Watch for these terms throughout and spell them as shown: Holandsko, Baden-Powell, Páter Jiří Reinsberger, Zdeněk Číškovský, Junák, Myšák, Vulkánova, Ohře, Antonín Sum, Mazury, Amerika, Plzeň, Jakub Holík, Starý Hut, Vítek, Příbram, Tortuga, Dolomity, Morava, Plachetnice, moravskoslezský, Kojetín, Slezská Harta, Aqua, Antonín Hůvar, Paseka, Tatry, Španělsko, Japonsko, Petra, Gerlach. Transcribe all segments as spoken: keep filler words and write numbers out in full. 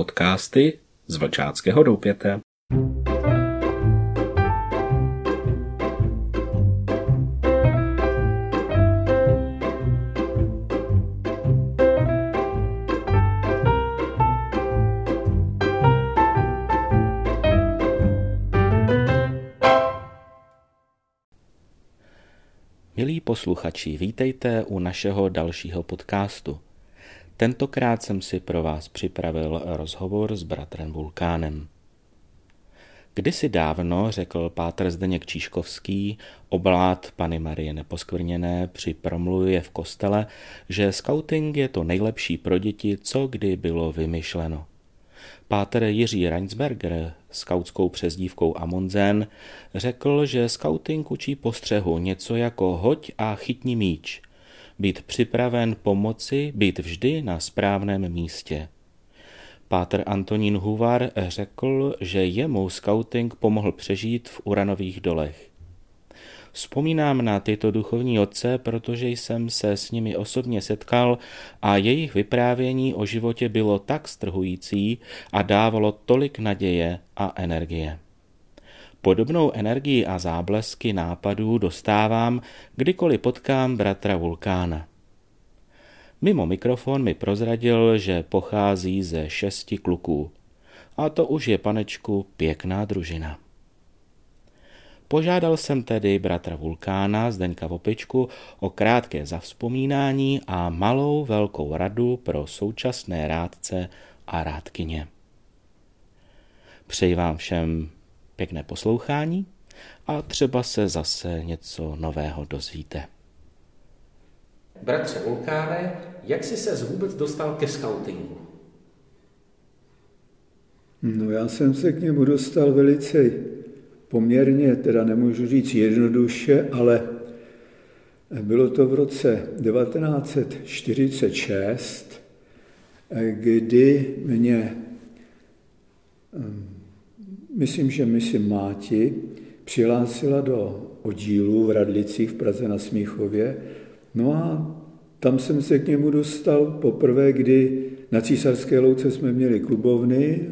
Podcasty z Vlčáckého doupěte. Milí posluchači, vítejte u našeho dalšího podcastu. Tentokrát jsem si pro vás připravil rozhovor s bratrem Vulkánem. Kdysi dávno, řekl pátr Zdeněk Číškovský, oblát Panny Marie Neposkvrněné při promluvě v kostele, že skauting je to nejlepší pro děti, co kdy bylo vymyšleno. Páter Jiří Reinsberger, skautskou přezdívkou Amundsen, řekl, že skauting učí postřehu něco jako hoď a chytni míč. Být připraven pomoci, být vždy na správném místě. Páter Antonín Hůvar řekl, že jemu skauting pomohl přežít v Uranových dolech. Vzpomínám na tyto duchovní otce, protože jsem se s nimi osobně setkal a jejich vyprávění o životě bylo tak strhující a dávalo tolik naděje a energie. Podobnou energii a záblesky nápadů dostávám, kdykoliv potkám bratra Vulkána. Mimo mikrofon mi prozradil, že pochází ze šesti kluků. A to už je, panečku, pěkná družina. Požádal jsem tedy bratra Vulkána, Zdeňka Vopičku, o krátké zavzpomínání a malou velkou radu pro současné rádce a rádkyně. Přeji vám všem pěkné poslouchání a třeba se zase něco nového dozvíte. Bratře Vulkáne, jak jsi se vůbec dostal ke skautingu? No já jsem se k němu dostal velice poměrně, teda nemůžu říct jednoduše, ale bylo to v roce devatenáct set čtyřicet šest, kdy mě Myslím, že misi Máti přihlásila do oddílu v Radlicích v Praze na Smíchově. No a tam jsem se k němu dostal poprvé, kdy na Císařské louce jsme měli klubovny.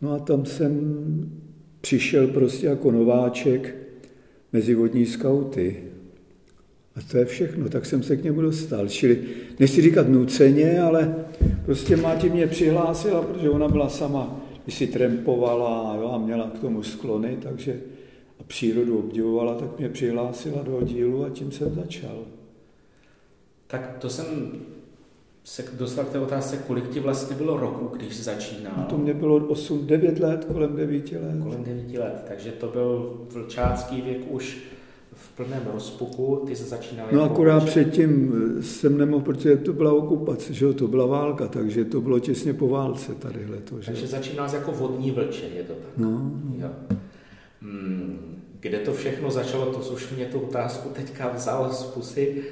No a tam jsem přišel prostě jako nováček mezi vodní skauty. A to je všechno, tak jsem se k němu dostal. Čili nechci říkat nuceně, ale prostě Máti mě přihlásila, protože ona byla sama, když si trampovala, jo, a měla k tomu sklony, takže a přírodu obdivovala, tak mě přihlásila do oddílu a tím jsem začal. Tak to jsem se dostal k té otázce, kolik ti vlastně bylo roku, když začínal? No to mě bylo osm devět let, kolem devíti let. Kolem devíti let, takže to byl vlčácký věk už v plném rozpuku, ty se začínal. No akorát vlčácký. Předtím jsem nemohl, protože to byla okupace, že jo, to byla válka, takže to bylo těsně po válce tadyhle to, že. Takže začínal jako vodní vlče, je to tak. No. Jo. Kde to všechno začalo, to už mě tu otázku teďka vzal z pusy,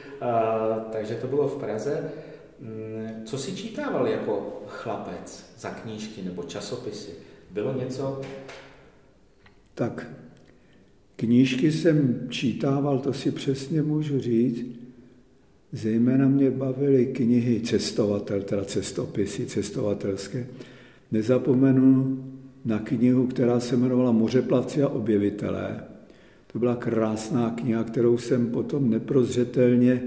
takže to bylo v Praze. Co si čítával jako chlapec za knížky nebo časopisy? Bylo něco? Tak. Knížky jsem čítával, to si přesně můžu říct, zejména mě bavily knihy cestovatel, teda cestopisy, cestovatelské. Nezapomenu na knihu, která se jmenovala Mořeplavci a objevitelé. To byla krásná kniha, kterou jsem potom neprozřetelně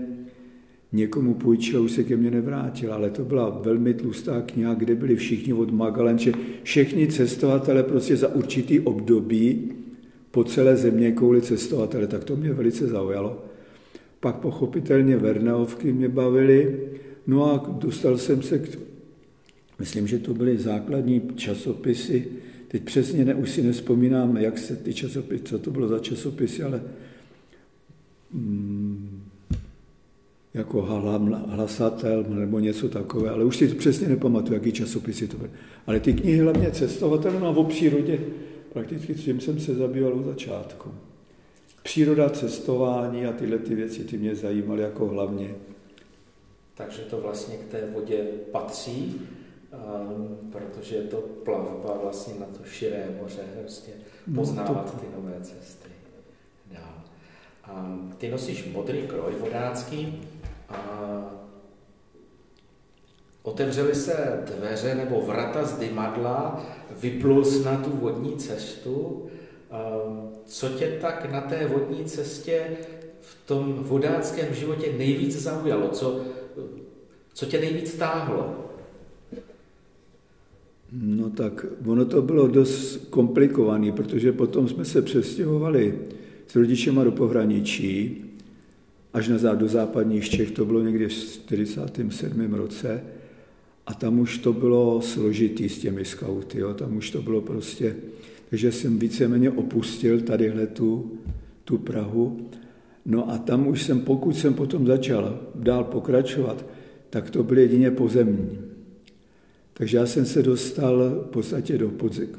někomu půjčil, už se ke mně nevrátil, ale to byla velmi tlustá kniha, kde byli všichni od Magalenče, všichni cestovatele prostě za určitý období po celé země kouli cestovatele, tak to mě velice zaujalo. Pak pochopitelně Verneovky mě bavily, no a dostal jsem se k, myslím, že to byly základní časopisy, teď přesně ne, už si nespomínám, jak se ty časopisy, co to bylo za časopisy, ale mm, jako hala, Hlasatel nebo něco takové, ale už si přesně nepamatuju, jaký časopisy to byly. Ale ty knihy hlavně cestovatelů a o přírodě, prakticky tím jsem se zabýval od začátku. Příroda, cestování a tyhle ty věci, ty mě zajímaly jako hlavně. Takže to vlastně k té vodě patří, protože je to plavba vlastně na to širé moře, vlastně poznávat no, to... ty nové cesty. Dál. A ty nosíš modrý kroj vodácký a Otevřely se dveře nebo vrata z dymadla, vyplul jsi na tu vodní cestu. Co tě tak na té vodní cestě v tom vodáckém životě nejvíc zaujalo? Co, co tě nejvíc táhlo? No tak ono to bylo dost komplikované, protože potom jsme se přestěhovali s rodičema do pohraničí, až na, do západních Čech, to bylo někdy v čtyřicátém sedmém roce. A tam už to bylo složitý s těmi skauty, jo? Tam už to bylo prostě... Takže jsem víceméně opustil tadyhle tu, tu Prahu. No a tam už jsem, pokud jsem potom začal dál pokračovat, tak to byly jedině pozemní. Takže já jsem se dostal v podstatě do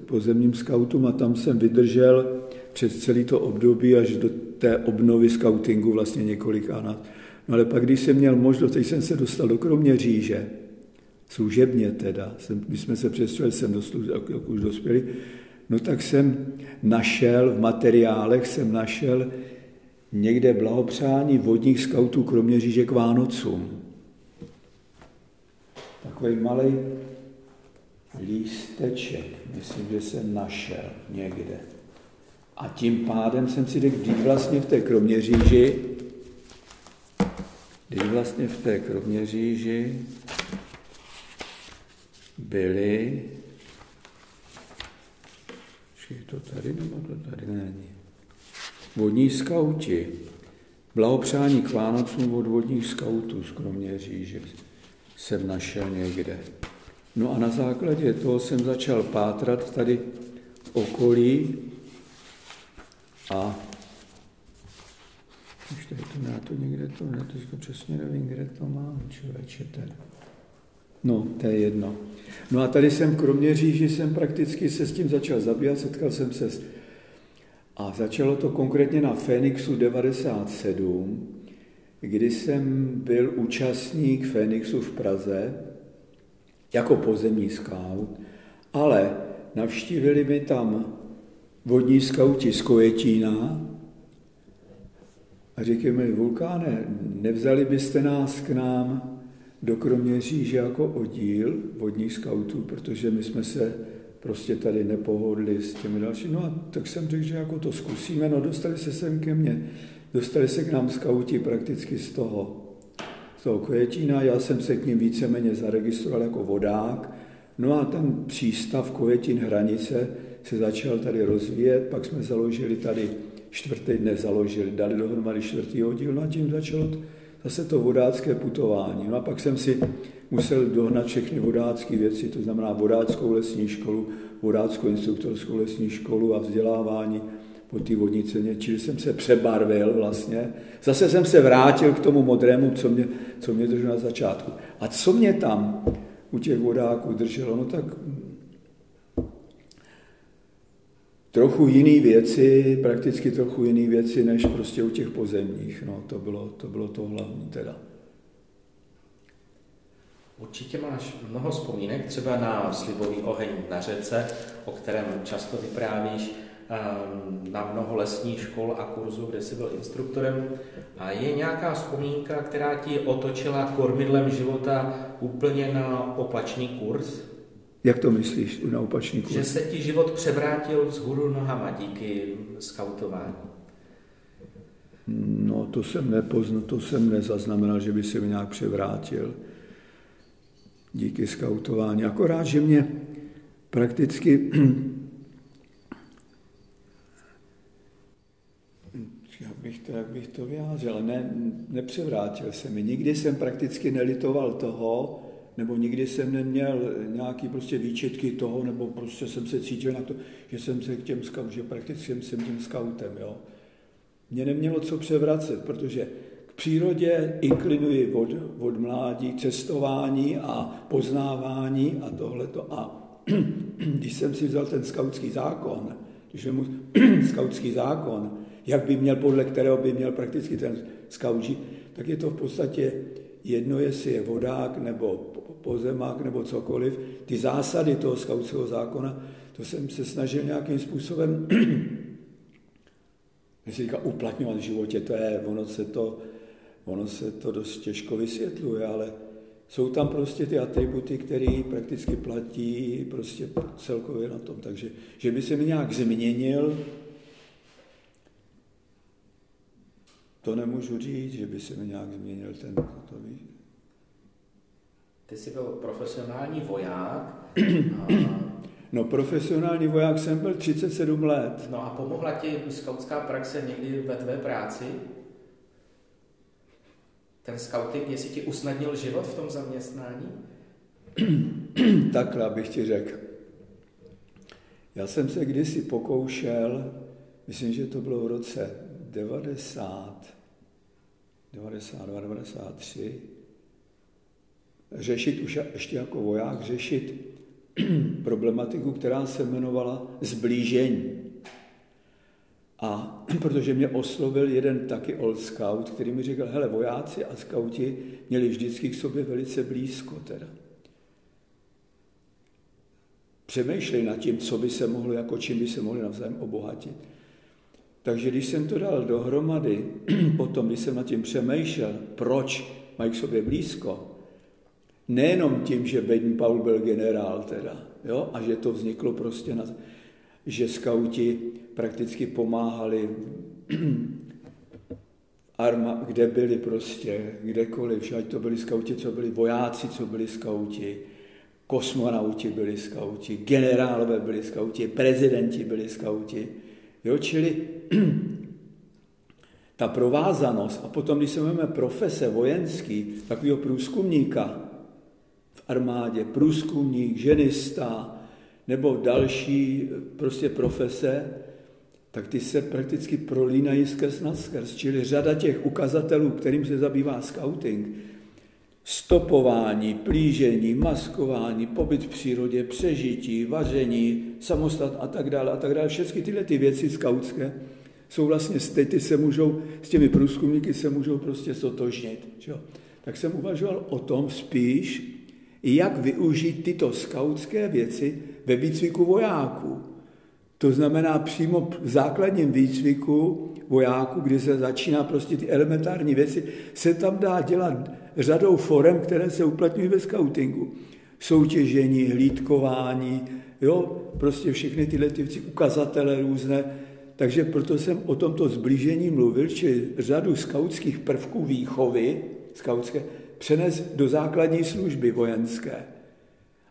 pozemním skautům a tam jsem vydržel přes celé to období až do té obnovy skautingu vlastně několik anát. No ale pak, když jsem měl možnost, teď jsem se dostal do Kroměříže, služebně teda, jsem, když jsme se přestěhovali, jsem do služ, jak už dospěli, no tak jsem našel, v materiálech jsem našel někde blahopřání vodních skautů Kroměříže k Vánocům. Takový malý lísteček, myslím, že jsem našel někde. A tím pádem jsem si řekl, když vlastně v té Kroměříži, když vlastně v té Kroměříži byly, to tady nebo to tady není, vodní skauti, blahopřání k Vánocům od vodních skautů z Kroměříže jsem našel někde. No a na základě toho jsem začal pátrat tady v okolí a už tady to má, to někde to ne, teďko přesně nevím, kde to mám, člověče ten. No, to je jedno. No a tady jsem v Kroměříži, jsem prakticky se s tím začal zabývat, setkal jsem se s... A začalo to konkrétně na Fénixu devadesát sedm, kdy jsem byl účastník Fénixu v Praze, jako pozemní skaut, ale navštívili mi tam vodní skauti z Kojetína a říkají mi, Vulkáne, nevzali byste nás k nám do Kroměříže jako oddíl vodních skautů, protože my jsme se prostě tady nepohodli s těmi dalšími. No a tak jsem řekl, že jako to zkusíme, no dostali se sem ke mně. Dostali se k nám skauti prakticky z toho, z toho Kojetína, já jsem se k ním víceméně zaregistroval jako vodák, no a ten přístav Kojetín Hranice se začal tady rozvíjet, pak jsme založili tady, čtvrtý dne založili, dali dohromady čtvrtý oddíl, no a tím začalo zase to vodácké putování. No a pak jsem si musel dohnat všechny vodácké věci, to znamená vodáckou lesní školu, vodáckou instruktorskou lesní školu a vzdělávání po té vodní ceně, čili jsem se přebarvil vlastně. Zase jsem se vrátil k tomu modrému, co mě, co mě drželo na začátku. A co mě tam u těch vodáků drželo, no tak trochu jiný věci, prakticky trochu jiný věci, než prostě u těch pozemních. No, to bylo to, bylo to hlavní teda. Určitě máš mnoho vzpomínek, třeba na slibový oheň na řece, o kterém často vyprávíš, na mnoho lesních škol a kurzů, kde jsi byl instruktorem. A je nějaká vzpomínka, která ti otočila kormidlem života úplně na opačný kurz? Jak to myslíš, na opačný kurz? Že se ti život převrátil vzhůru nohama díky skautování. No, to jsem nepoznal, to jsem nezaznamenal, že by se mi nějak převrátil díky skautování. Akorát, že mě prakticky... Jak bych to, jak bych to vyjádřil? Ne, nepřevrátil se mi. Nikdy jsem prakticky nelitoval toho, nebo nikdy jsem neměl nějaký prostě výčetky toho, nebo prostě jsem se cítil na to, že jsem se k těm skautům, že prakticky jsem tím skautem, jo. Mě nemělo co převracet, protože k přírodě inklinuji od, od mládí, cestování a poznávání a tohleto. A když jsem si vzal ten skautský zákon, když jsem mu skautský zákon, jak by měl, podle kterého by měl prakticky ten skaut žít, tak je to v podstatě jedno, jestli je vodák nebo pozemák nebo cokoliv, ty zásady toho skautského zákona, to jsem se snažil nějakým způsobem říká, uplatňovat v životě, to je, ono se to, ono se to dost těžko vysvětluje, ale jsou tam prostě ty atributy, které prakticky platí prostě celkově na tom. Takže, že by se mi nějak změnil, to nemůžu říct, že by se mi nějak změnil ten, to víš. Ty jsi byl profesionální voják. No, profesionální voják jsem byl třicet sedm let. No a pomohla ti skautská praxe někdy ve tvé práci? Ten skauting, jestli ti usnadnil život v tom zaměstnání? Takhle bych ti řekl. Já jsem se kdysi pokoušel, myslím, že to bylo v roce devadesát, devadesát dva, devadesát tři, řešit, už ještě jako voják, řešit problematiku, která se jmenovala sblížení. A protože mě oslovil jeden taky old scout, který mi říkal, hele, vojáci a skauti měli vždycky k sobě velice blízko teda. Přemýšlej nad tím, co by se mohlo, jako čím by se mohli navzájem obohatit. Takže když jsem to dal dohromady, potom, když jsem nad tím přemýšlel, proč mají k sobě blízko, nejenom tím, že Baden-Powell byl generál teda, jo, a že to vzniklo prostě, na, že skauti prakticky pomáhali arma, kde byli prostě, kdekoliv, ať to byli skauti, co byli vojáci, co byli skauti, kosmonauti byli skauti, generálové byli skauti, prezidenti byli skauti, jo, čili ta provázanost. A potom, když se máme profese vojenský, takového průzkumníka v armádě, průzkumník, ženista nebo další prostě profese, tak ty se prakticky prolínají skrz na skrz. Čili řada těch ukazatelů, kterým se zabývá skauting, stopování, plížení, maskování, pobyt v přírodě, přežití, vaření, samostat a tak dále a tak dále. Všechny tyhle ty věci skautské jsou vlastně stejty, se můžou, s těmi průzkumníky se můžou prostě sotožnit. Čo? Tak jsem uvažoval o tom spíš, jak využít tyto skautské věci ve výcviku vojáků. To znamená přímo v základním výcviku vojáků, kdy se začíná prostě ty elementární věci, se tam dá dělat řadou forem, které se uplatňují ve skautingu. Soutěžení, hlídkování, jo, prostě všechny tyhle ty věci, ukazatele různé. Takže proto jsem o tomto sblížení mluvil, či řadu skautských prvků výchovy, skautské, přenes do základní služby vojenské,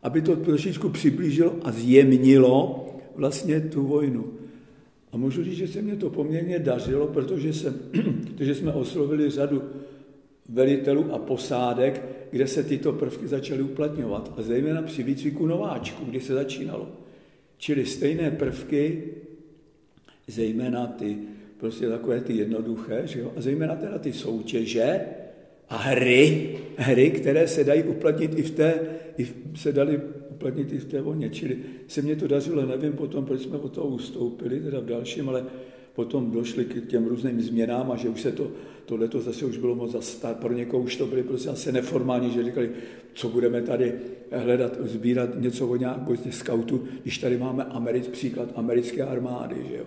aby to trošičku přiblížilo a zjemnilo vlastně tu vojnu. A můžu říct, že se mě to poměrně dařilo, protože, jsem, protože jsme oslovili řadu velitelů a posádek, kde se tyto prvky začaly uplatňovat. A zejména při výcviku nováčků, kdy se začínalo. Čili stejné prvky, zejména ty prostě takové ty jednoduché, že jo? A zejména teda ty soutěže, a hry, hry, které se dají uplatnit i v té, i v, se daly uplatnit i v té vojně. Čili se mně to dařilo, nevím potom, proč jsme od toho ustoupili, teda v dalším, ale potom došli k těm různým změnám a že už se to, tohleto zase už bylo moc zastat, pro někoho už to byly prostě asi neformální, že říkali, co budeme tady hledat, sbírat něco od nějakých skautů, když tady máme americ, příklad americké armády, že jo.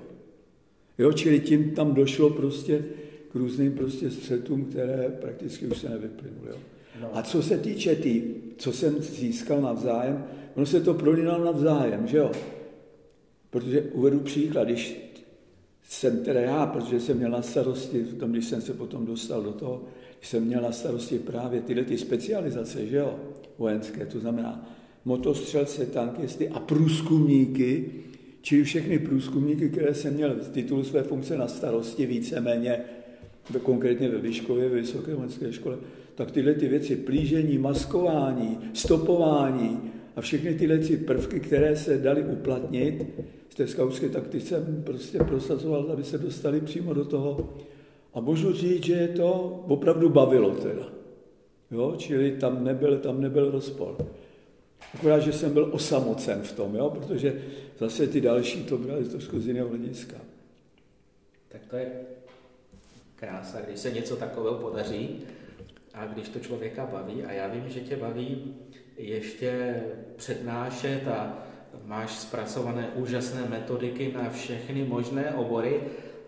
Jo, čili tím tam došlo prostě k různým prostě střetům, které prakticky už se nevyplynuly. No. A co se týče tý, co jsem získal navzájem, ono se to prolínalo navzájem, že jo? Protože uvedu příklad, když jsem teda já, protože jsem měl na starosti, v tom, když jsem se potom dostal do toho, když jsem měl na starosti právě tyhle ty specializace, že jo, vojenské, to znamená motostřelce, tankisty a průzkumníky, čili všechny průzkumníky, které jsem měl z titulu své funkce na starosti víceméně, konkrétně ve Vyškově, ve Vysoké vojenské škole, tak tyhle ty věci, plížení, maskování, stopování a všechny tyhle ty prvky, které se daly uplatnit z té skautské taktiky, jsem prostě prosazoval, aby se dostali přímo do toho. A můžu říct, že je to opravdu bavilo teda. Jo? Čili tam nebyl, tam nebyl rozpor. Akorát, že jsem byl osamocen v tom, jo? Protože zase ty další to brali trošku z jiného hlediska. Tak to je krása, když se něco takového podaří a když to člověka baví. A já vím, že tě baví ještě přednášet a máš zpracované úžasné metodiky na všechny možné obory,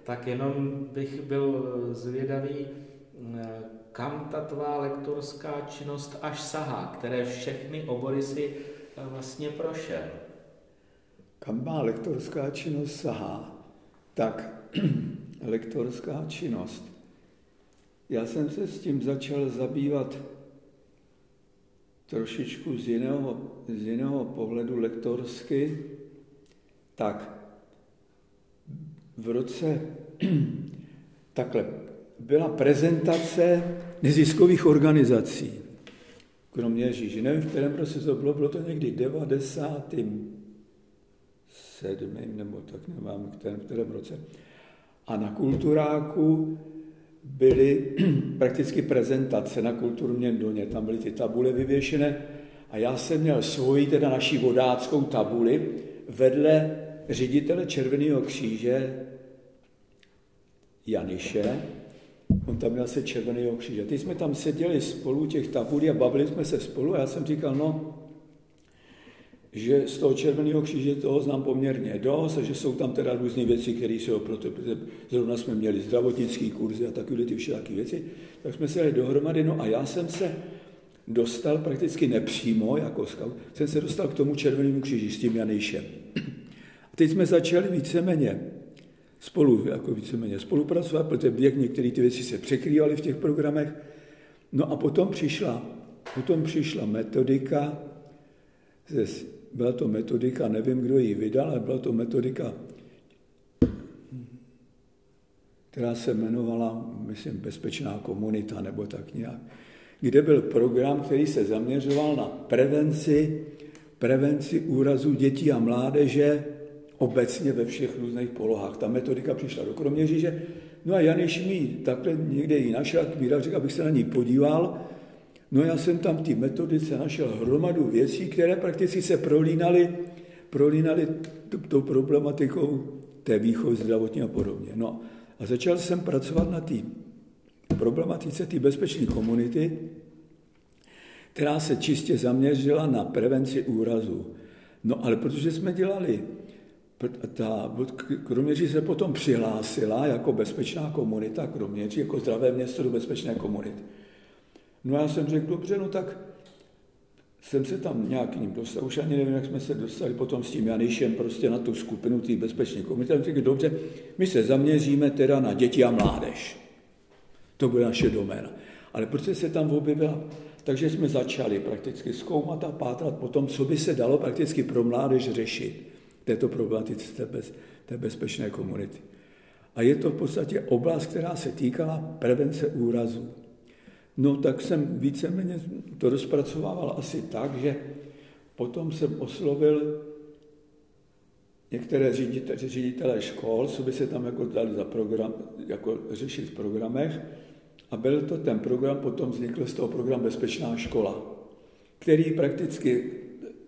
tak jenom bych byl zvědavý, kam ta tvá lektorská činnost až sahá, které všechny obory si vlastně prošel? Kam má lektorská činnost sahá? Tak, lektorská činnost. Já jsem se s tím začal zabývat trošičku z jiného, z jiného pohledu lektorsky. Tak, v roce takhle byla prezentace neziskových organizací. Kromě Ježíši, nevím, v kterém roce to bylo, bylo to někdy devadesát sedm, nebo tak nemám, v kterém, v kterém roce. A na Kulturáku byly prakticky prezentace na Kulturním domě, tam byly ty tabule vyvěšené a já jsem měl svoji, teda naši vodáckou tabuli, vedle ředitele Červeného kříže Janiše, on tam měl se Červeného kříže. Teď jsme tam seděli spolu těch tabulí a bavili jsme se spolu a já jsem říkal, no, že z toho Červeného kříže toho znám poměrně dost a že jsou tam teda různé věci, které jsou proto, zrovna jsme měli zdravotnické kurzy a takové ty všechny věci, tak jsme se jeli dohromady, no a já jsem se dostal prakticky nepřímo, jako scout, jsem se dostal k tomu Červenému kříži s tím Janejšem. A teď jsme začali víceméně spolu, jako víceméně spolupracovat, protože jak některé ty věci se překrývaly v těch programech. No a potom přišla, potom přišla metodika, byla to metodika, nevím, kdo ji vydal, ale byla to metodika, která se jmenovala, myslím, Bezpečná komunita, nebo tak nějak, kde byl program, který se zaměřoval na prevenci, prevenci úrazů dětí a mládeže obecně ve všech různých polohách. Ta metodika přišla do Kroměříže, no a Janiš mi takhle někde ji našel, Míra řekl, abych se na ní podíval. No já jsem tam v té metodice našel hromadu věcí, které prakticky se prolínaly, prolínaly tou problematikou té výchovy zdravotní a podobně. No a začal jsem pracovat na té problematice té bezpečné komunity, která se čistě zaměřila na prevenci úrazu. No ale protože jsme dělali, ta Kroměříž se potom přihlásila jako bezpečná komunita Kroměříž, jako zdravé město do bezpečné komunity. No já jsem řekl, dobře, no tak jsem se tam nějak ním dostal, už ani nevím, jak jsme se dostali potom s tím Janišem prostě na tu skupinu té bezpečné komunity. Jsem řekl, dobře, my se zaměříme teda na děti a mládež. To bude naše doména. Ale protože se tam objevila, takže jsme začali prakticky zkoumat a pátrat po tom, co by se dalo prakticky pro mládež řešit této problematice té, bez, té bezpečné komunity. A je to v podstatě oblast, která se týkala prevence úrazů. No tak jsem víceméně to rozpracovával asi tak, že potom jsem oslovil některé ředitele, ředitele škol, co by se tam jako dali za program, jako řešit v programech. A byl to ten program, potom vznikl z toho program Bezpečná škola, který prakticky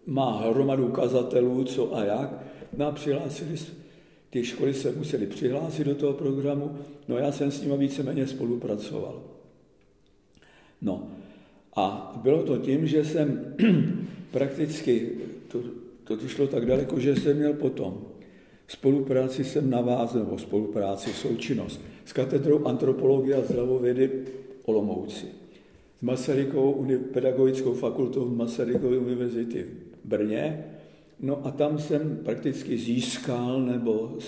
má hromadu ukazatelů, co a jak. No a přihlásili, ty školy se museli přihlásit do toho programu, no já jsem s nimi víceméně spolupracoval. No a bylo to tím, že jsem prakticky, to, to šlo tak daleko, že jsem měl potom spolupráci jsem navázal, nebo spolupráci, součinnost s katedrou antropologie a zdravovědy Olomouci, s Masarykovou pedagogickou fakultou Masarykovy univerzity v Brně. No a tam jsem prakticky získal, nebo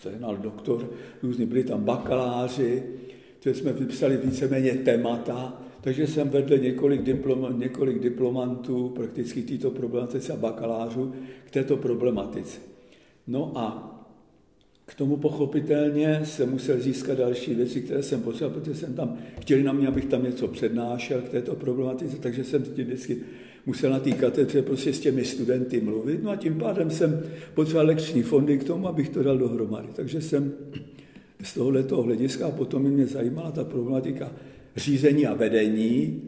sehnal doktor, různý byli tam bakaláři, které jsme vypsali víceméně témata, takže jsem vedl několik, diplom, několik diplomantů, prakticky této problematice a bakalářů k této problematice. No a k tomu pochopitelně jsem musel získat další věci, které jsem potřeboval, protože jsem tam, chtěli na mě, abych tam něco přednášel k této problematice, takže jsem vždycky musel na té katedře prostě s těmi studenty mluvit, no a tím pádem jsem potřeboval lekční fondy k tomu, abych to dal dohromady. Takže jsem z tohoto hlediska, a potom mě zajímala ta problematika řízení a vedení,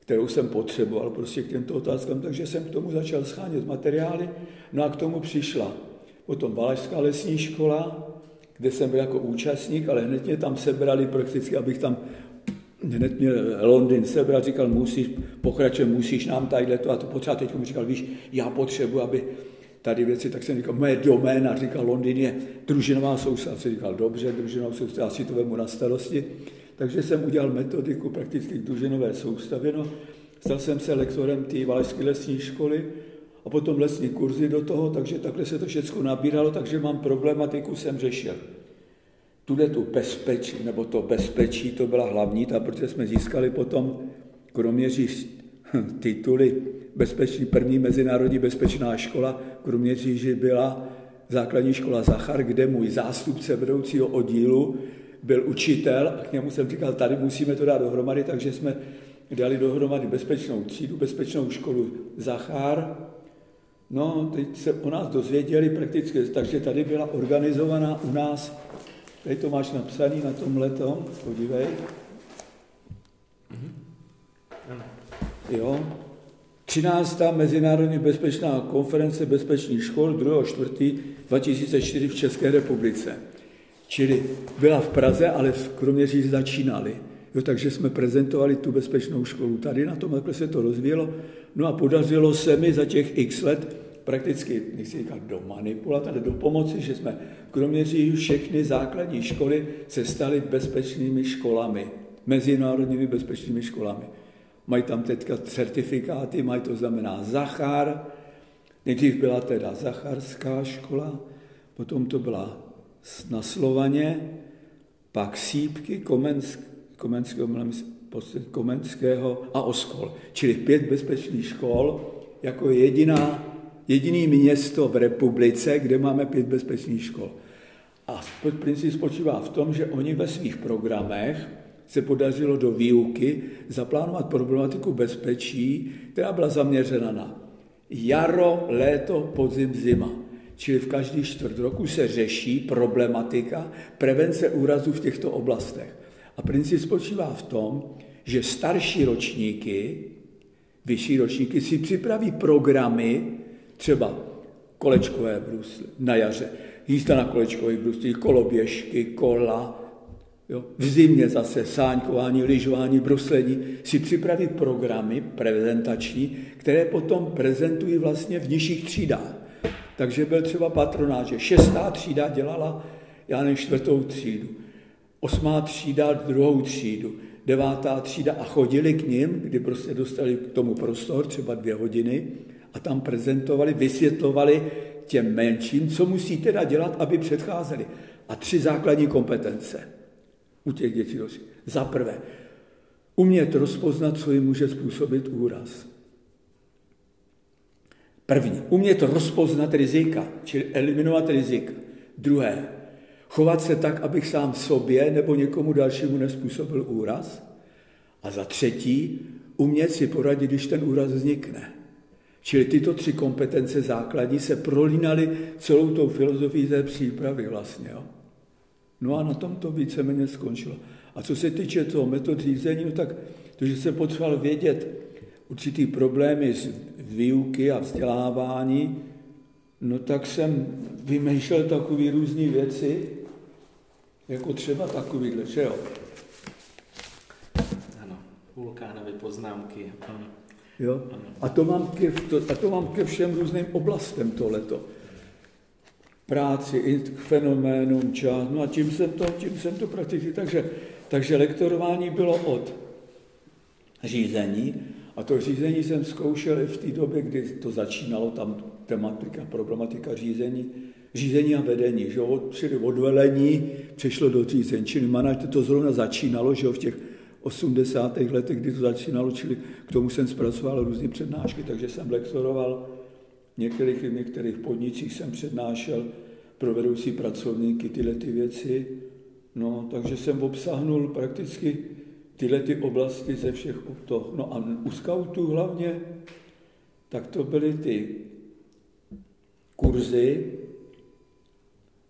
kterou jsem potřeboval prostě k těmto otázkám, takže jsem k tomu začal schánět materiály, no a k tomu přišla potom Valašská lesní škola, kde jsem byl jako účastník, ale hned mě tam sebrali prakticky, abych tam hned mě Londýn sebral, říkal, musíš, pokračuj, musíš nám tady to a to potřeba. Teď mu říkal, víš, já potřebuji, aby tady věci, tak jsem říkal, moje doména, říkal, Londýn je družinová soustavce, říkal, dobře, družinová soustavce, já si to vemu na starosti. Takže jsem udělal metodiku prakticky k družinové soustavě. No, stal jsem se lektorem té Valašské lesní školy a potom lesní kurzy do toho, takže takhle se to všechno nabíralo, takže mám problematiku, jsem řešil. Tuhle tu bezpečí, nebo to bezpečí, to byla hlavní, ta, protože jsme získali potom Kroměříž tituly bezpečí, první mezinárodní bezpečná škola Kroměříži byla základní škola Zachar, kde můj zástupce vedoucího oddílu byl učitel a k němu jsem říkal, tady musíme to dát dohromady, takže jsme dali dohromady bezpečnou třídu, bezpečnou školu Zachar. No, teď se o nás dozvěděli prakticky, takže tady byla organizovaná u nás, tady to máš napsaný na tomhletom, podívej. Jo. třináctá mezinárodní bezpečná konference bezpečných škol druhého čtvrtého dva tisíce čtyři v České republice. Čili byla v Praze, ale v Kroměříži začínali. Jo, takže jsme prezentovali tu bezpečnou školu tady, na tom takhle se to rozvíjelo. No a podařilo se mi za těch x let prakticky, nechci říkat do manipulace, ale do pomoci, že jsme v Kroměříži všechny základní školy se staly bezpečnými školami, mezinárodními bezpečnými školami. Mají tam teďka certifikáty, mají to znamená Zachar, nejdřív byla teda Zacharská škola, potom to byla na Slovaně, pak Sípky, Komensk, Komenského, Komenského a Oskol. Čili pět bezpečných škol, jako jediná, jediný město v republice, kde máme pět bezpečných škol. A princip spočívá v tom, že oni ve svých programech se podařilo do výuky zaplánovat problematiku bezpečí, která byla zaměřena na jaro, léto, podzim, zima. Čili v každý čtvrt roku se řeší problematika prevence úrazů v těchto oblastech. A princip spočívá v tom, že starší ročníky, vyšší ročníky si připraví programy, třeba kolečkové brusle na jaře, jízda na kolečkových bruslích, koloběžky, kola, jo, v zimě zase sáňkování, lyžování, bruslení, si připravit programy prezentační, které potom prezentují vlastně v nižších třídách. Takže byl třeba patronáč, že šestá třída dělala, já nevím, čtvrtou třídu, osmá třída druhou třídu, devátá třída a chodili k nim, kdy prostě dostali k tomu prostor, třeba dvě hodiny, a tam prezentovali, vysvětlovali těm menším, co musí teda dělat, aby předcházeli. A tři základní kompetence u těch dětí. Za prvé, umět rozpoznat, co jim může způsobit úraz. První, umět rozpoznat rizika, čili eliminovat rizika. Druhé, chovat se tak, abych sám sobě nebo někomu dalšímu nezpůsobil úraz. A za třetí, umět si poradit, když ten úraz vznikne. Čili tyto tři kompetence základní se prolínaly celou tou filozofií té přípravy vlastně, jo. No a na tom to víceméně skončilo. A co se týče toho metod řízení, no tak to, že jsem potřeboval vědět určitý problémy z výuky a vzdělávání, no tak jsem vymýšlel takové různé věci, jako třeba takovýhle, že jo? Ano, Vulkánovy poznámky. Ano. Jo? Ano. A, to mám ke, to, a to mám ke všem různým oblastem tohleto. Práci, fenoménům, čas, no a tím jsem to, tím jsem to prakticky. Takže, takže lektorování bylo od řízení a to řízení jsem zkoušel i v té době, kdy to začínalo, tam tematika, problematika řízení, řízení a vedení, že jo, čili od velení přešlo do řízení, čili manažer, to zrovna začínalo, že jo, v těch osmdesátých letech, kdy to začínalo, čili k tomu jsem zpracoval různé přednášky, takže jsem lektoroval. V některých, v některých podnicích jsem přednášel pro vedoucí pracovníky tyhle ty věci. No, takže jsem obsahnul prakticky tyhle ty oblasti ze všech toho. No a u skautů hlavně, tak to byly ty kurzy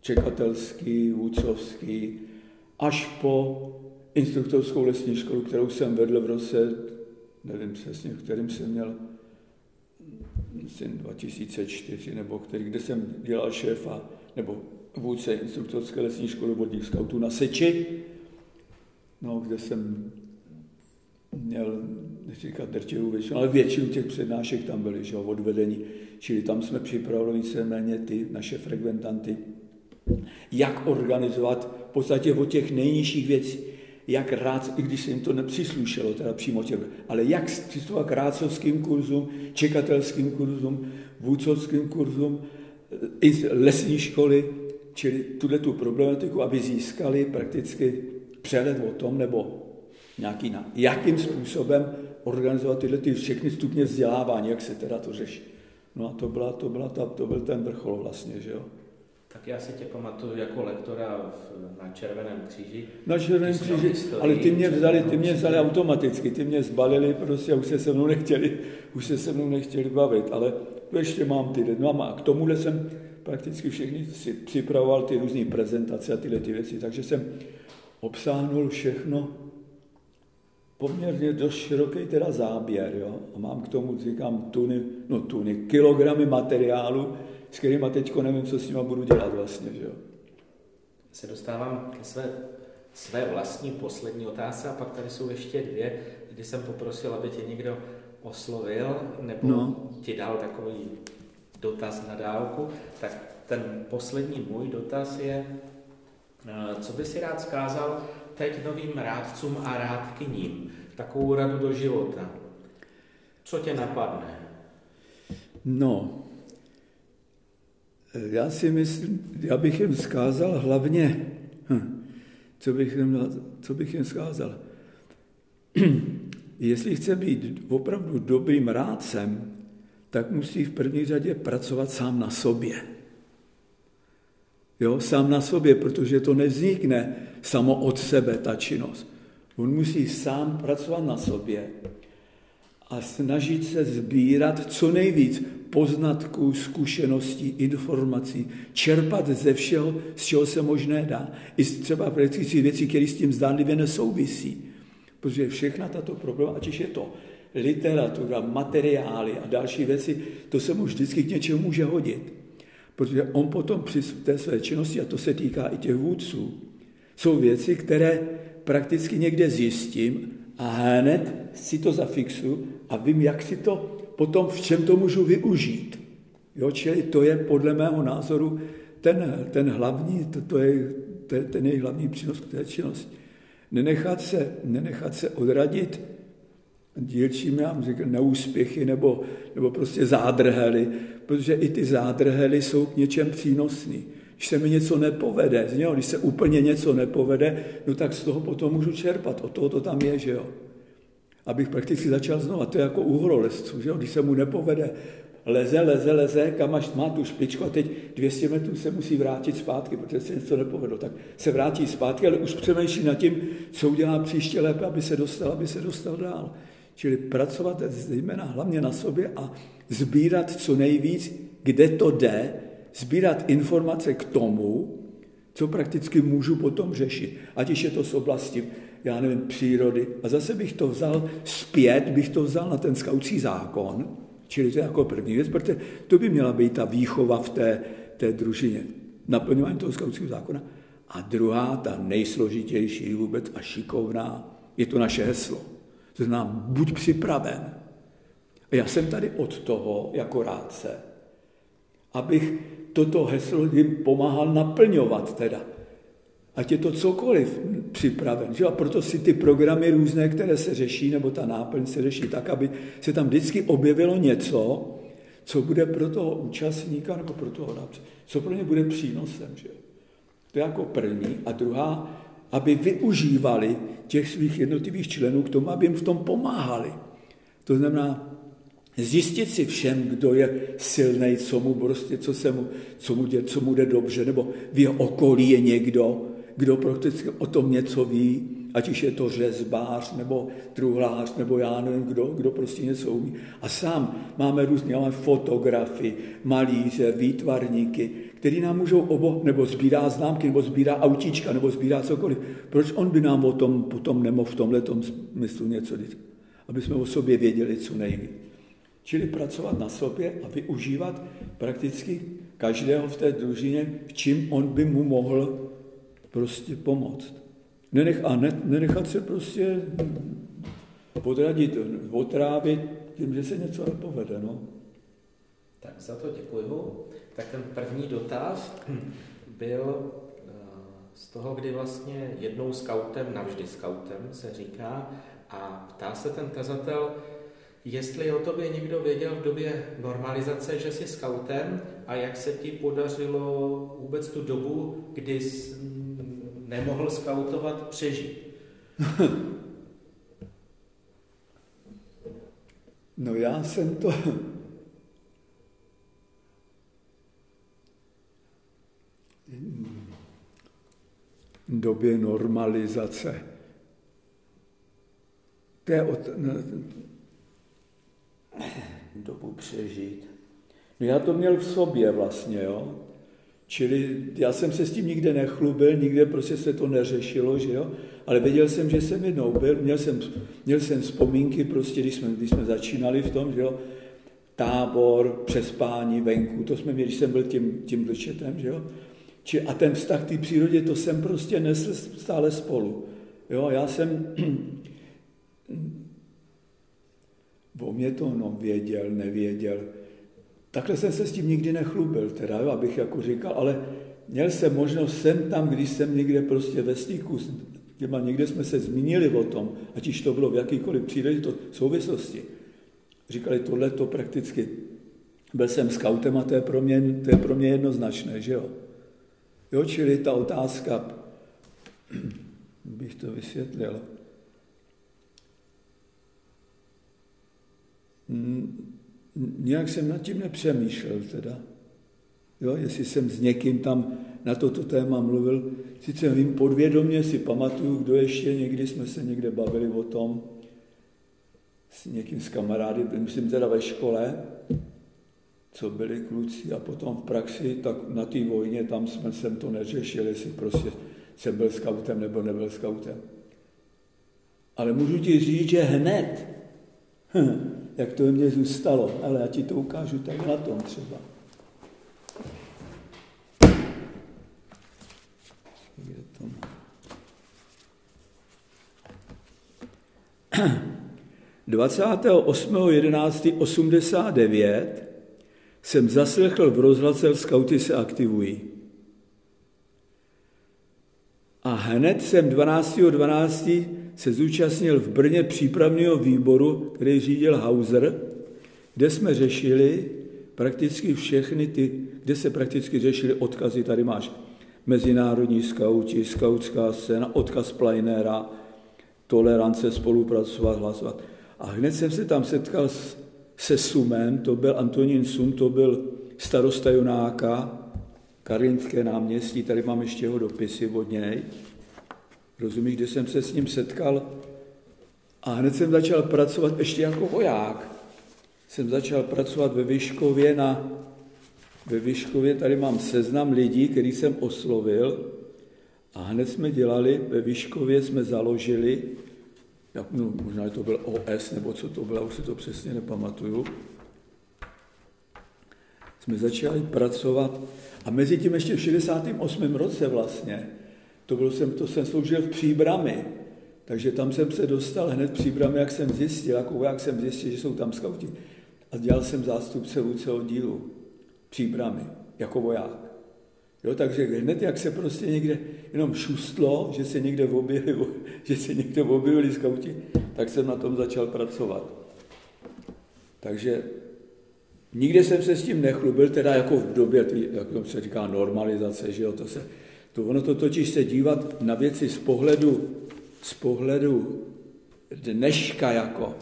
čekatelský, vůdcovský, až po instruktorskou lesní školu, kterou jsem vedl v roce, nevím přesně, v kterém jsem měl, myslím dva tisíce čtyři, nebo který, kde jsem dělal šéfa nebo vůdce instruktorské lesní školy vodních skautů na Seči, no, kde jsem měl, nechci říkat drtivou většinu, ale většinu těch přednášek tam byly, že jo, odvedení, čili tam jsme připravili víceméně ty naše frekventanty, jak organizovat v podstatě od těch nejnižších věcí, jak rád, i když se jim to nepříslušelo, teda přímo těm, ale jak přistupovat k rácovským kurzům, čekatelským kurzům, vůdcovským kurzům, lesní školy, čili tuhle tu problematiku, aby získali prakticky přehled o tom, nebo nějaký, jakým způsobem organizovat tyhle ty všechny stupně vzdělávání, jak se teda to řeší. No a to, byla, to, byla ta, to byl ten vrchol vlastně, že jo. Tak já si tě pamatuju jako lektora v, na Červeném kříži. Na Červeném kříži, historii, ale ty mě vzali, ty mě vzali automaticky, ty mě zbalili prostě a už se se mnou nechtěli, už se se mnou nechtěli bavit, ale ještě mám ty, no a k tomuhle jsem prakticky všechny si připravoval ty různé prezentace a tyhle ty věci, takže jsem obsáhnul všechno poměrně dost široký teda záběr, jo, a mám k tomu, říkám, tuny, no tuny, kilogramy materiálu, s kterýma teďko nevím, co s nima budu dělat vlastně, že jo. Se dostávám ke své, své vlastní poslední otázce a pak tady jsou ještě dvě, kdy jsem poprosil, aby tě někdo oslovil nebo no. ti dal takový dotaz na dálku, tak ten poslední můj dotaz je, co by si rád vzkázal teď novým rádcům a rádkyním, takovou radu do života. Co tě napadne? No, já si myslím, já bych jim vzkázal hlavně, hm, co bych jim, co bych jim vzkázal. Jestli chce být opravdu dobrým rádcem, tak musí v první řadě pracovat sám na sobě. Jo, sám na sobě, protože to nevznikne samo od sebe, ta činnost. On musí sám pracovat na sobě a snažit se sbírat co nejvíc poznatků, zkušeností, informací, čerpat ze všeho, z čeho se možné dá. I třeba praktických věcí, které s tím zdánlivě nesouvisí. Protože všechna tato problém, ať je to literatura, materiály a další věci, to se mu vždycky k něčemu může hodit. Protože on potom při té své činnosti, a to se týká i těch vůdců, jsou věci, které prakticky někde zjistím a hned si to zafixu a vím, jak si to potom, v čem to můžu využít. Jo, čili to je podle mého názoru ten, ten hlavní, to, to je, to je ten jejich hlavní přínos k té činnosti. Nenechat se, nenechat se odradit dílčím, já říkám, neúspěchy nebo, nebo prostě zádrhely, protože i ty zádrhely jsou k něčem přínosný. Když se mi něco nepovede, z něho, když se úplně něco nepovede, no tak z toho potom můžu čerpat, od toho to tam je, že jo. Abych prakticky začal znova, to je jako u horolezců, že jo, když se mu nepovede, leze, leze, leze, kam až má tu špičku a teď dvě stě metrů se musí vrátit zpátky, protože se něco nepovedlo, tak se vrátí zpátky, ale už přemýšlí nad tím, co udělá příště lépe, aby se dostal, aby se dostal dál. Čili pracovat zejména hlavně na sobě a sbírat co nejvíc, kde to jde, sbírat informace k tomu, co prakticky můžu potom řešit. Ať již je to z oblasti, já nevím, přírody. A zase bych to vzal zpět, bych to vzal na ten skautský zákon, čili to je jako první věc, protože to by měla být ta výchova v té, té družině, naplňování toho skautského zákona. A druhá, ta nejsložitější vůbec a šikovná, je to naše heslo. To znamená, buď připraven. A já jsem tady od toho, jako rádce, abych toto heslo jim pomáhal naplňovat teda. Ať je to cokoliv připraven. Že? A proto si ty programy různé, které se řeší, nebo ta náplň se řeší tak, aby se tam vždycky objevilo něco, co bude pro toho účastníka nebo pro toho rádce, co pro ně bude přínosem. Že? To je jako první. A druhá, aby využívali těch svých jednotlivých členů k tomu, aby jim v tom pomáhali. To znamená zjistit si všem, kdo je silnej, co mu prostě, co se mu, co mu děje, co mu jde dobře, nebo v jeho okolí je někdo, kdo prakticky o tom něco ví, ať už je to řezbář, nebo truhlář, nebo já nevím, kdo, kdo prostě něco umí. A sám máme různé, máme fotografy, malíře, výtvarníky, který nám můžou obo, nebo sbírá známky, nebo sbírá autíčka, nebo sbírá cokoliv. Proč on by nám o tom potom nemohl v tomhletom smyslu něco říct? Aby jsme o sobě věděli co nejvíc. Čili pracovat na sobě a využívat prakticky každého v té družině, v čím on by mu mohl prostě pomoct. Nenech, a ne, nenechat se prostě podradit, otrávit tím, že se něco nepovede, no. Tak za to děkuju. Tak ten první dotaz byl z toho, kdy vlastně jednou skautem, navždy skautem se říká, a ptá se ten tazatel, jestli o tobě někdo věděl v době normalizace, že jsi skautem a jak se ti podařilo vůbec tu dobu, kdy jsi nemohl skautovat, přežít. No já jsem to... v době normalizace. To je od... dobu přežít. No já to měl v sobě vlastně, jo. Čili já jsem se s tím nikde nechlubil, nikde prostě se to neřešilo, že jo. Ale věděl jsem, že jsem jednou byl, měl jsem, měl jsem vzpomínky prostě, když jsme, když jsme začínali v tom, že jo, tábor, přespání venku, to jsme měli, když jsem byl tím, tím vlčetem, že jo. Či, a ten vztah k té přírodě, to jsem prostě nesl stále spolu, jo. Já jsem... o mě to no, věděl, nevěděl. Takhle jsem se s tím nikdy nechlubil, teda, jo, abych jako říkal, ale měl jsem možnost, jsem tam, když jsem někde prostě ve styku, těma někde jsme se zmínili o tom, ať již to bylo v jakýkoliv příležitosti, souvislosti. Říkali tohle to prakticky. Byl jsem skautem a to je pro mě, to je pro mě jednoznačné, že jo. Jo, čili ta otázka, bych to vysvětlil, nějak jsem nad tím nepřemýšlel teda, jo, jestli jsem s někým tam na toto téma mluvil, sice vím, podvědomě si pamatuju, kdo ještě někdy jsme se někde bavili o tom, s někým z kamarády, myslím teda ve škole, co byli kluci a potom v praxi, tak na té vojně tam jsme jsem to neřešili, jestli prostě jsem byl skautem nebo nebyl skautem. Ale můžu ti říct, že hned, jak to mě zůstalo, ale já ti to ukážu tak na tom třeba. dvacátého osmého jedenáctého osmdesát devět jsem zaslechl v rozhlasu Skauti se aktivují. A hned jsem dvanáctého dvanáctého se zúčastnil v Brně přípravného výboru, který řídil Hauser, kde jsme řešili prakticky všechny ty, kde se prakticky řešili odkazy, tady máš mezinárodní skauti, skautská scéna, odkaz Pleinera, tolerance, spolupracovat, hlasovat. A hned jsem se tam setkal se Sumem, to byl Antonín Sum, to byl starosta Junáka, Karlínské náměstí, tady mám ještě jeho dopisy od něj. Rozumíš, kde jsem se s ním setkal a hned jsem začal pracovat ještě jako voják. Jsem začal pracovat ve Vyškově na... Ve Vyškově tady mám seznam lidí, který jsem oslovil a hned jsme dělali, ve Vyškově jsme založili, jak, no, možná to byl O S, nebo co to bylo, už si to přesně nepamatuju. Jsme začali pracovat a mezi tím ještě v šedesátém osmém roce vlastně, To, byl jsem, to jsem sloužil v Příbrami, takže tam jsem se dostal hned Příbrami, jak jsem zjistil, jako jak jsem zjistil, že jsou tam skauti. A dělal jsem zástupce vůdce oddílu Příbrami, jako voják. Jo, takže hned, jak se prostě někde jenom šustlo, že se někde objevili, že se někde objevili skauti, tak jsem na tom začal pracovat. Takže nikde jsem se s tím nechlubil, teda jako v době, jak tomu se říká, normalizace, že jo, to se... To ono to totiž se dívat na věci z pohledu, z pohledu dneška jako,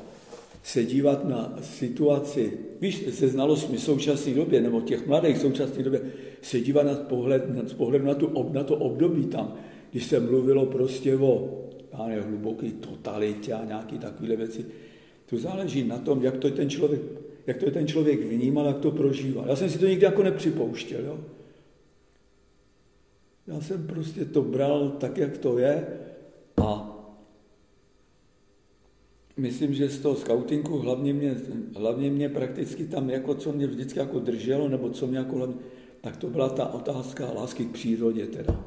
se dívat na situaci, víš, se znalostmi současné době, nebo těch mladých současné době, se dívat na pohled, na, z pohledu na, tu, na to období tam, když se mluvilo prostě o hluboké totalitě a nějaké takové věci. To záleží na tom, jak to ten člověk, jak to ten člověk vnímal, jak to prožíval. Já jsem si to nikdy jako nepřipouštěl, jo. Já jsem prostě to bral tak, jak to je a myslím, že z toho skautinku hlavně mě, hlavně mě prakticky tam, jako co mě vždycky jako drželo, nebo co mě jako hlavně, tak to byla ta otázka lásky k přírodě teda.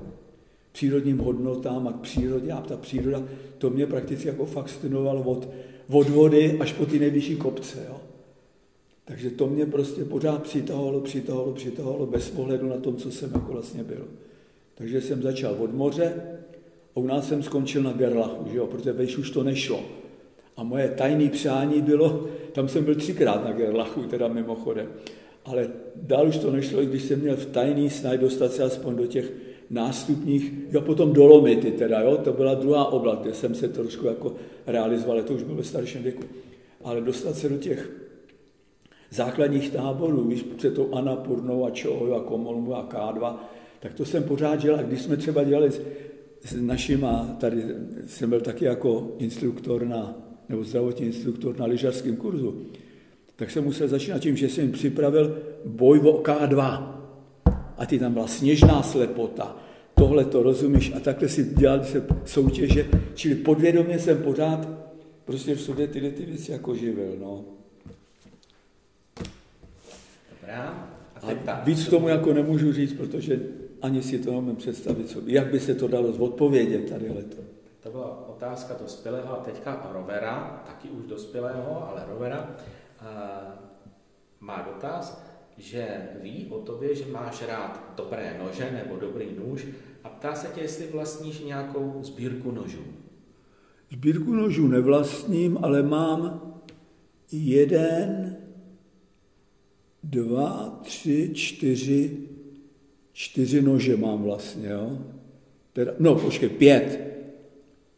Přírodním hodnotám a k přírodě a ta příroda, to mě prakticky jako fascinovalo od, od vody až po ty nejvyšší kopce, jo. Takže to mě prostě pořád přitahovalo, přitahovalo, přitahovalo bez pohledu na tom, co jsem jako vlastně byl. Takže jsem začal od moře a u nás jsem skončil na Gerlachu, že jo, protože vejš už to nešlo. A moje tajné přání bylo, tam jsem byl třikrát na Gerlachu, teda mimochodem, ale dál už to nešlo, i když jsem měl v tajný snad dostat se aspoň do těch nástupních, jo, potom Dolomity teda, jo, to byla druhá oblast, kde jsem se trošku jako realizoval, ale to už bylo ve starším věku. Ale dostat se do těch základních táborů, víš, před tou Anapurnou a Čoho a Komolmu a K dva, tak to jsem pořád dělal. A když jsme třeba dělali s, s našima, tady jsem byl taky jako instruktor na, nebo zdravotní instruktor na lyžařském kurzu, tak jsem musel začínat tím, že jsem jim připravil boj o K dva. A ty tam byla sněžná slepota, tohle to rozumíš, a takhle si dělali se soutěže, čili podvědomě jsem pořád prostě v sobě tyhle ty věci jako živil, no. Dobrá. A víc tomu jako nemůžu říct, protože ani si to nemůžu představit, co, jak by se to dalo zodpovědět tady leto. To byla otázka dospělého a teďka rovera, taky už dospělého, ale rovera, má dotaz, že ví o tobě, že máš rád dobré nože nebo dobrý nůž a ptá se tě, jestli vlastníš nějakou sbírku nožů. Sbírku nožů nevlastním, ale mám jeden, dva, tři, čtyři, čtyři nože mám vlastně, jo. Teda, no, počkej, pět,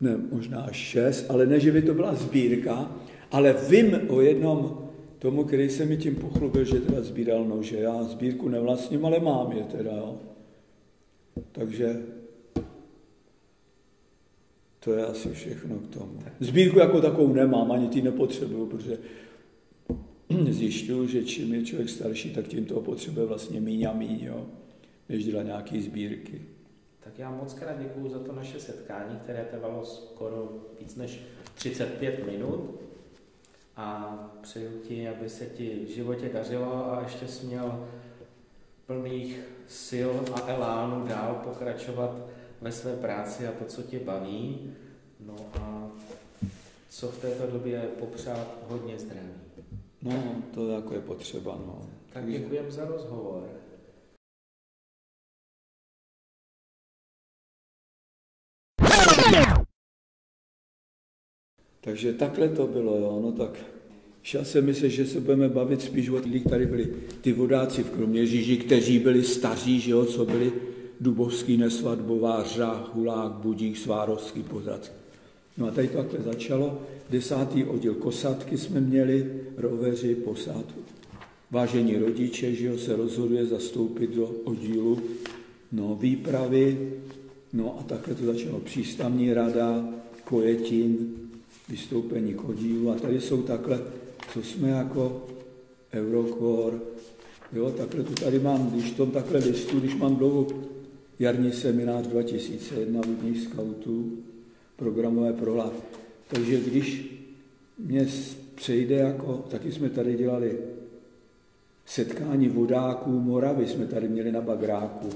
ne, možná až šest, ale ne, že by to byla sbírka, ale vím o jednom tomu, který se mi tím pochlubil, že teda sbíral nože. Já sbírku nevlastním, ale mám je teda, jo. Takže to je asi všechno k tomu. Sbírku jako takovou nemám, ani ty nepotřebuju, protože zjišťuju, že čím je člověk starší, tak tím toho potřebuje vlastně míň a míň, jo, než dělá nějaký sbírky. Tak já moc krát děkuju za to naše setkání, které trvalo skoro víc než třicet pět minut. A přeju ti, aby se ti v životě dařilo a ještě jsi měl plných sil a elánu dál pokračovat ve své práci a to, co tě baví. No a co v této době popřát hodně zdraví. No, to jako je potřeba, no. Tak děkujem za rozhovor. Takže takhle to bylo, jo, no tak. Já jsem myslel, že se budeme bavit spíš o lidí, tady byli ty vodáci v Kroměříži, kteří byli staří, že jo, co byli Dubovský, Nesvadbová, Řách, Hulák, Budík, Svárovský, Pozradský. No a tady to takhle začalo. Desátý oddíl kosatky jsme měli, roveři, posádku. Vážení rodiče, že jo, se rozhoduje zastoupit do oddílu, no, výpravy, no a takhle to začalo. Přístavní rada, Kojetín, vystoupení k oddílu a tady jsou takhle, co jsme jako Eurokor, jo, takhle to tady mám, když tom takhle listu, když mám dlouho jarní seminář dva tisíce jedna vodních skautů, programové prohlá. Takže když mě přejde jako, taky jsme tady dělali setkání vodáků Moravy, jsme tady měli na Bagráku.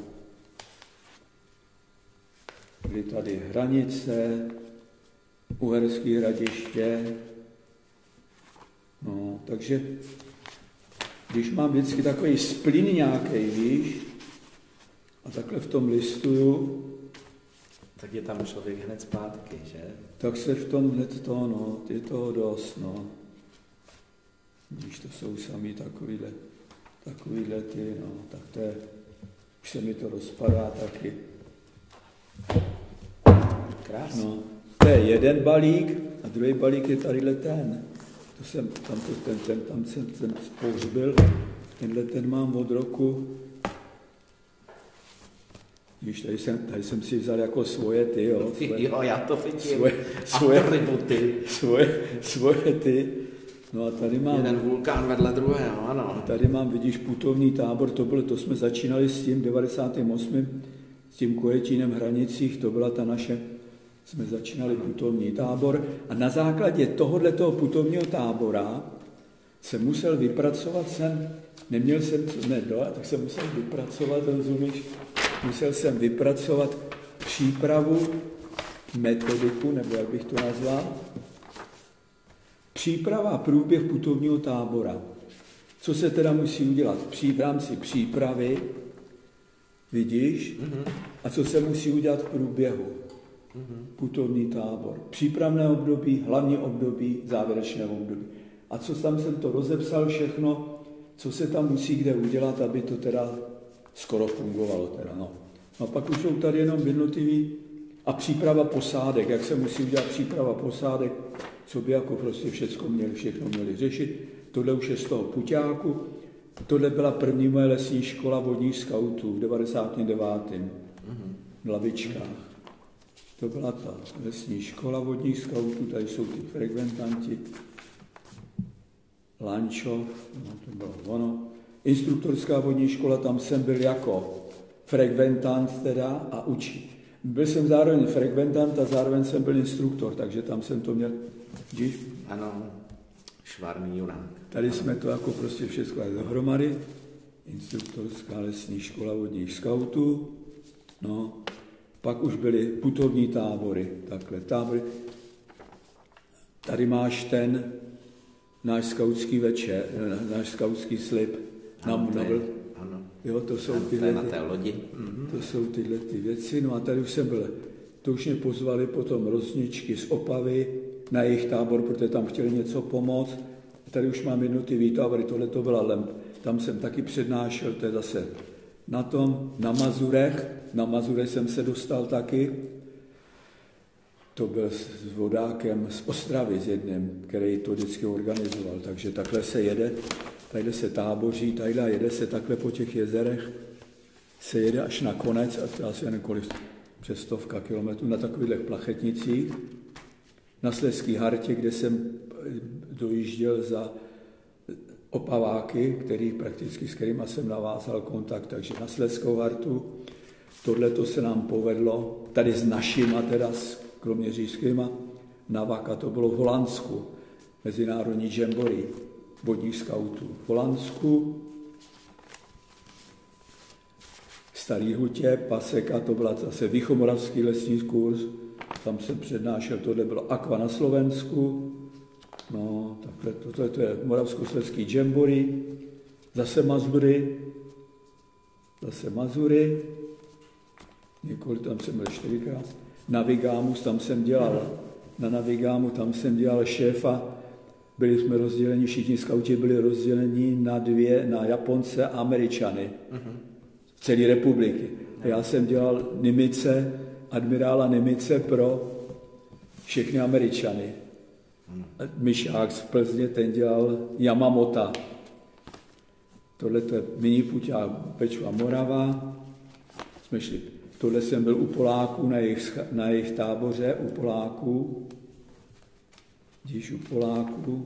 Byly tady Hranice, Uherský Hradiště, no, takže když mám vždycky takový splín nějaký, víš, a takhle v tom listuju, tak je tam člověk hned zpátky, že? Tak se v tom hned to, no, je toho dost, no. Když to jsou sami takovýhle, takovýhle ty, no, tak to je, už se mi to rozpadá taky. Krásně. No. To je jeden balík a druhý balík je tadyhle ten. To jsem, tam to, ten, ten, tam jsem, jsem pohřbil. Tenhle ten mám od roku. Víš, tady jsem, tady jsem si vzal jako svoje ty, jo. Svoje, jo, já to vidím. Svoje, svoje, svoje, svoje, svoje ty. No a tady mám... Jeden vulkán vedle druhého, ano. A tady mám, vidíš, putovní tábor, to bylo, to jsme začínali s tím devadesátým osmým, s tím Kojetínem Hranicích, to byla ta naše... Jsme začínali putovní tábor a na základě tohoto putovního tábora jsem musel vypracovat, jsem, neměl jsem co nedolat, tak jsem musel vypracovat, rozumíš, musel jsem vypracovat přípravu, metodiku, nebo jak bych to nazval, příprava a průběh putovního tábora. Co se teda musí udělat v rámci přípravy, Vidíš? Mm-hmm. A co se musí udělat v průběhu? Mm-hmm. Putovní tábor, přípravné období, hlavní období, závěrečné období. A co tam jsem to rozepsal všechno, co se tam musí kde udělat, aby to teda skoro fungovalo. Teda, no. A pak už jsou tady jenom jednotlivý a příprava posádek, jak se musí udělat příprava posádek, co by jako prostě všechno měli, všechno měli řešit. Tohle už je z toho puťáku. Tohle byla první moje lesní škola vodních skautů v devadesátém devátém v Lavičkách. To byla ta lesní škola vodních skautů, tady jsou ty frekventanti, Lančo, no to bylo ono. Instruktorská vodní škola, tam jsem byl jako frekventant teda a učí. Byl jsem zároveň frekventant a zároveň jsem byl instruktor, takže tam jsem to měl, díš? Ano, švarný junák. Tady ano. Jsme to jako prostě všechno dohromady. Instruktorská lesní škola vodních skautů, no. Pak už byly putovní tábory, takhle tábory. Tady máš ten náš skautský večer, náš skautský slib. Ano, na, na, to, je, ano. Jo, to jsou ano, tyhle, to je na té lodi. To jsou tyhle ty věci. No a tady už jsem byl, to už mě pozvali potom rozničky z Opavy na jejich tábor, protože tam chtěli něco pomoct. Tady už mám jednotlivý tábory, tohle to byla Lemp. Tam jsem taky přednášel, to je zase na tom, na Mazurech. Na Mazury jsem se dostal taky, to byl s vodákem z Ostravy, s jedním, který to vždycky organizoval, takže takhle se jede, tady se táboří, tady jede se takhle po těch jezerech, se jede až na konec, asi jen kolik přes stovka kilometrů, na takových Plachetnicích, na Slezské Hartě, kde jsem dojížděl za Opaváky, který prakticky s kterýma jsem navázal kontakt, takže na Slezskou Hartu. Tohle to se nám povedlo, tady s našima, teda s kroměřížskýma, na Vaka, to bylo v Holandsku, mezinárodní džembory vodních skautů. V Holandsku, Starý Hutě, Paseka, to byla zase Víchomoravský lesní kurz, tam jsem přednášel, tohle bylo Aqua na Slovensku, no, takhle, to, to, je, to je moravskoslezský džembory, zase Mazury, zase Mazury, Nikoli, tam jsem byl čtyřikrát. Na Vigámu, tam jsem dělal, na Navigámu, tam jsem dělal šéfa, byli jsme rozděleni, všichni skauti byli rozděleni na dvě, na Japonce a Američany, uh-huh. celé republiky. A já jsem dělal Nimice, admirála Nimice pro všechny Američany. Uh-huh. Myšák z Plzně, ten dělal Yamamota. Tohle to je mini puťák Pečva Morava. Jsme šli. Tohle jsem byl u Poláků, na jejich, na jejich táboře, u Poláků. Díš u Poláků.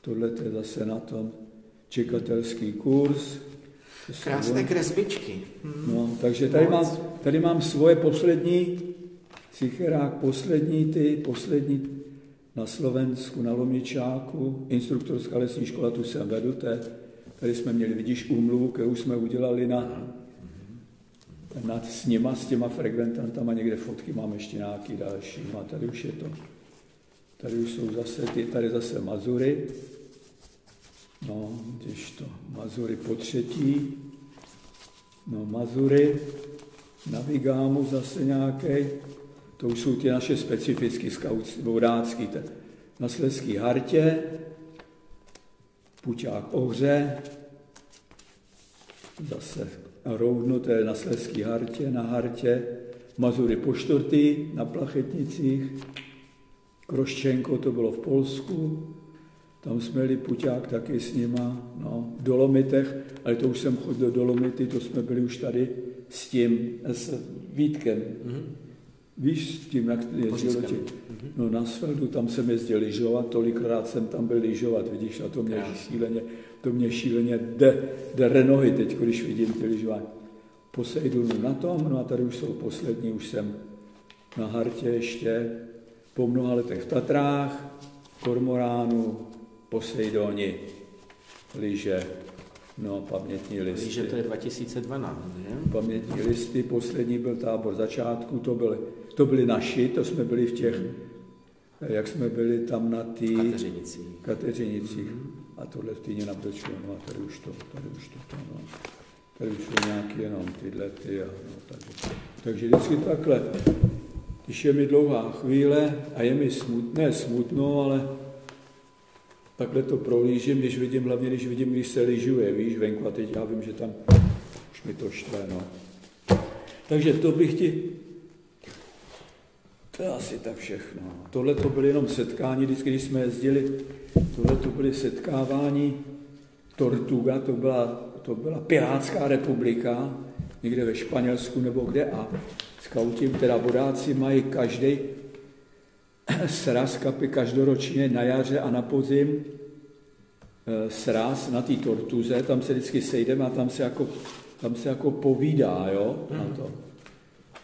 Tohle je zase na tom čekatelský kurz. To krásné kresbičky. No, takže tady mám, tady mám svoje poslední, Cicherák, poslední ty, poslední na Slovensku, na Lomičáku. Instruktorská lesní škola, tu jsem vedl, té, tady jsme měli, vidíš, úmluvu, kterou jsme udělali na... Nad s nima, s těma frekventantama, někde fotky mám ještě nějaký další. A tady už je to. Tady už jsou zase ty, tady zase Mazury. No, když to, Mazury po třetí. No, Mazury. Navigámu zase nějaký. To už jsou ty naše specifické skautské, vodácké. Na Slezské Hartě. Puťák Ohře. Zase Roudno, to je na Slezské Hartě, na Hartě, Mazury po čtvrtý, na Plachetnicích, Kroščenko, to bylo v Polsku, tam jsme jeli puťák taky s nima, no, v Dolomitech, ale to už jsem chodil do Dolomity, to jsme byli už tady s tím, s Vítkem, mm-hmm. víš, s tím, jak jezdilo tě, no na Sveldu, tam jsem jezdil lyžovat, tolikrát jsem tam byl lyžovat, vidíš, a to mě šíleně, to mě šíleně jde, jde nohy teď, když vidím ty lyžování. Posejdu na tom, no a tady už jsou poslední, už jsem na Hartě ještě, po mnoha letech v Tatrách, Kormoránu, Posejdoni, lyže, no pamětní listy. Lyže to je dva tisíce dvanáct, ne? Pamětní listy, poslední byl tábor začátku, to byly, to byli naši, to jsme byli v těch, jak jsme byli tam na tý... Kateřinicích. Kateřinicích. A tohle v týdně na Pečvu, no a tady už to, tady už to, no. Tady už jsou nějaké jenom tyhle ty. A, no, takže, takže vždycky takhle. Když je mi dlouhá chvíle a je mi smutno, ne smutno, ale takhle to prohlížím, když vidím, hlavně když vidím, když se lyžuje, víš, venku a teď já vím, že tam už mi to štve, no. Takže to bych ti, to je asi tak všechno. Tohle to byly jenom setkání, vždycky, když jsme jezdili, tohle to byly setkávání Tortuga, to byla, to byla Pirátská republika, někde ve Španělsku nebo kde a skauti, teda vodáci mají každý sraz kapy každoročně na jaře a na podzim sraz na té Tortuze, tam se vždycky sejdeme a tam se jako, tam se jako povídá, jo, na to.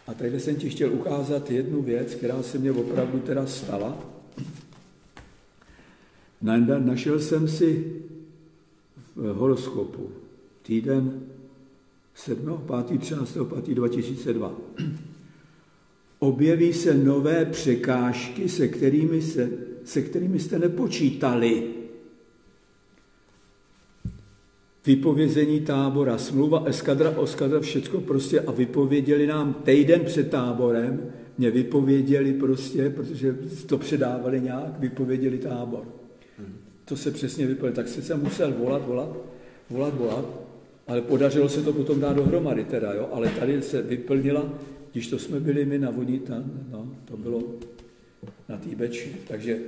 A tady jsem ti chtěl ukázat jednu věc, která se mě opravdu teda stala. Na, našel jsem si v horoskopu týden sedmého pátého třináctého pátého dva tisíce dva. Objeví se nové překážky, se kterými, se, se kterými jste nepočítali. Vypovězení tábora, smlouva, eskadra, oskadra, všecko prostě a vypověděli nám týden před táborem, mě vypověděli prostě, protože to předávali nějak, vypověděli tábor. To se přesně vypověděli, tak se jsem musel volat, volat, volat, volat, ale podařilo se to potom dát dohromady teda, jo, ale tady se vyplnila, když to jsme byli my na vodní, no, to bylo na té Beči. Takže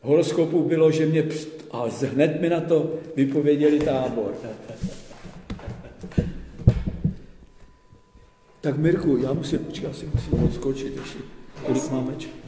horoskopu bylo, že mě pst, a hned mi na to vypověděli tábor. Tak Mirku, já musím, počkej, já si musím odskočit ještě. Kolik máme čas?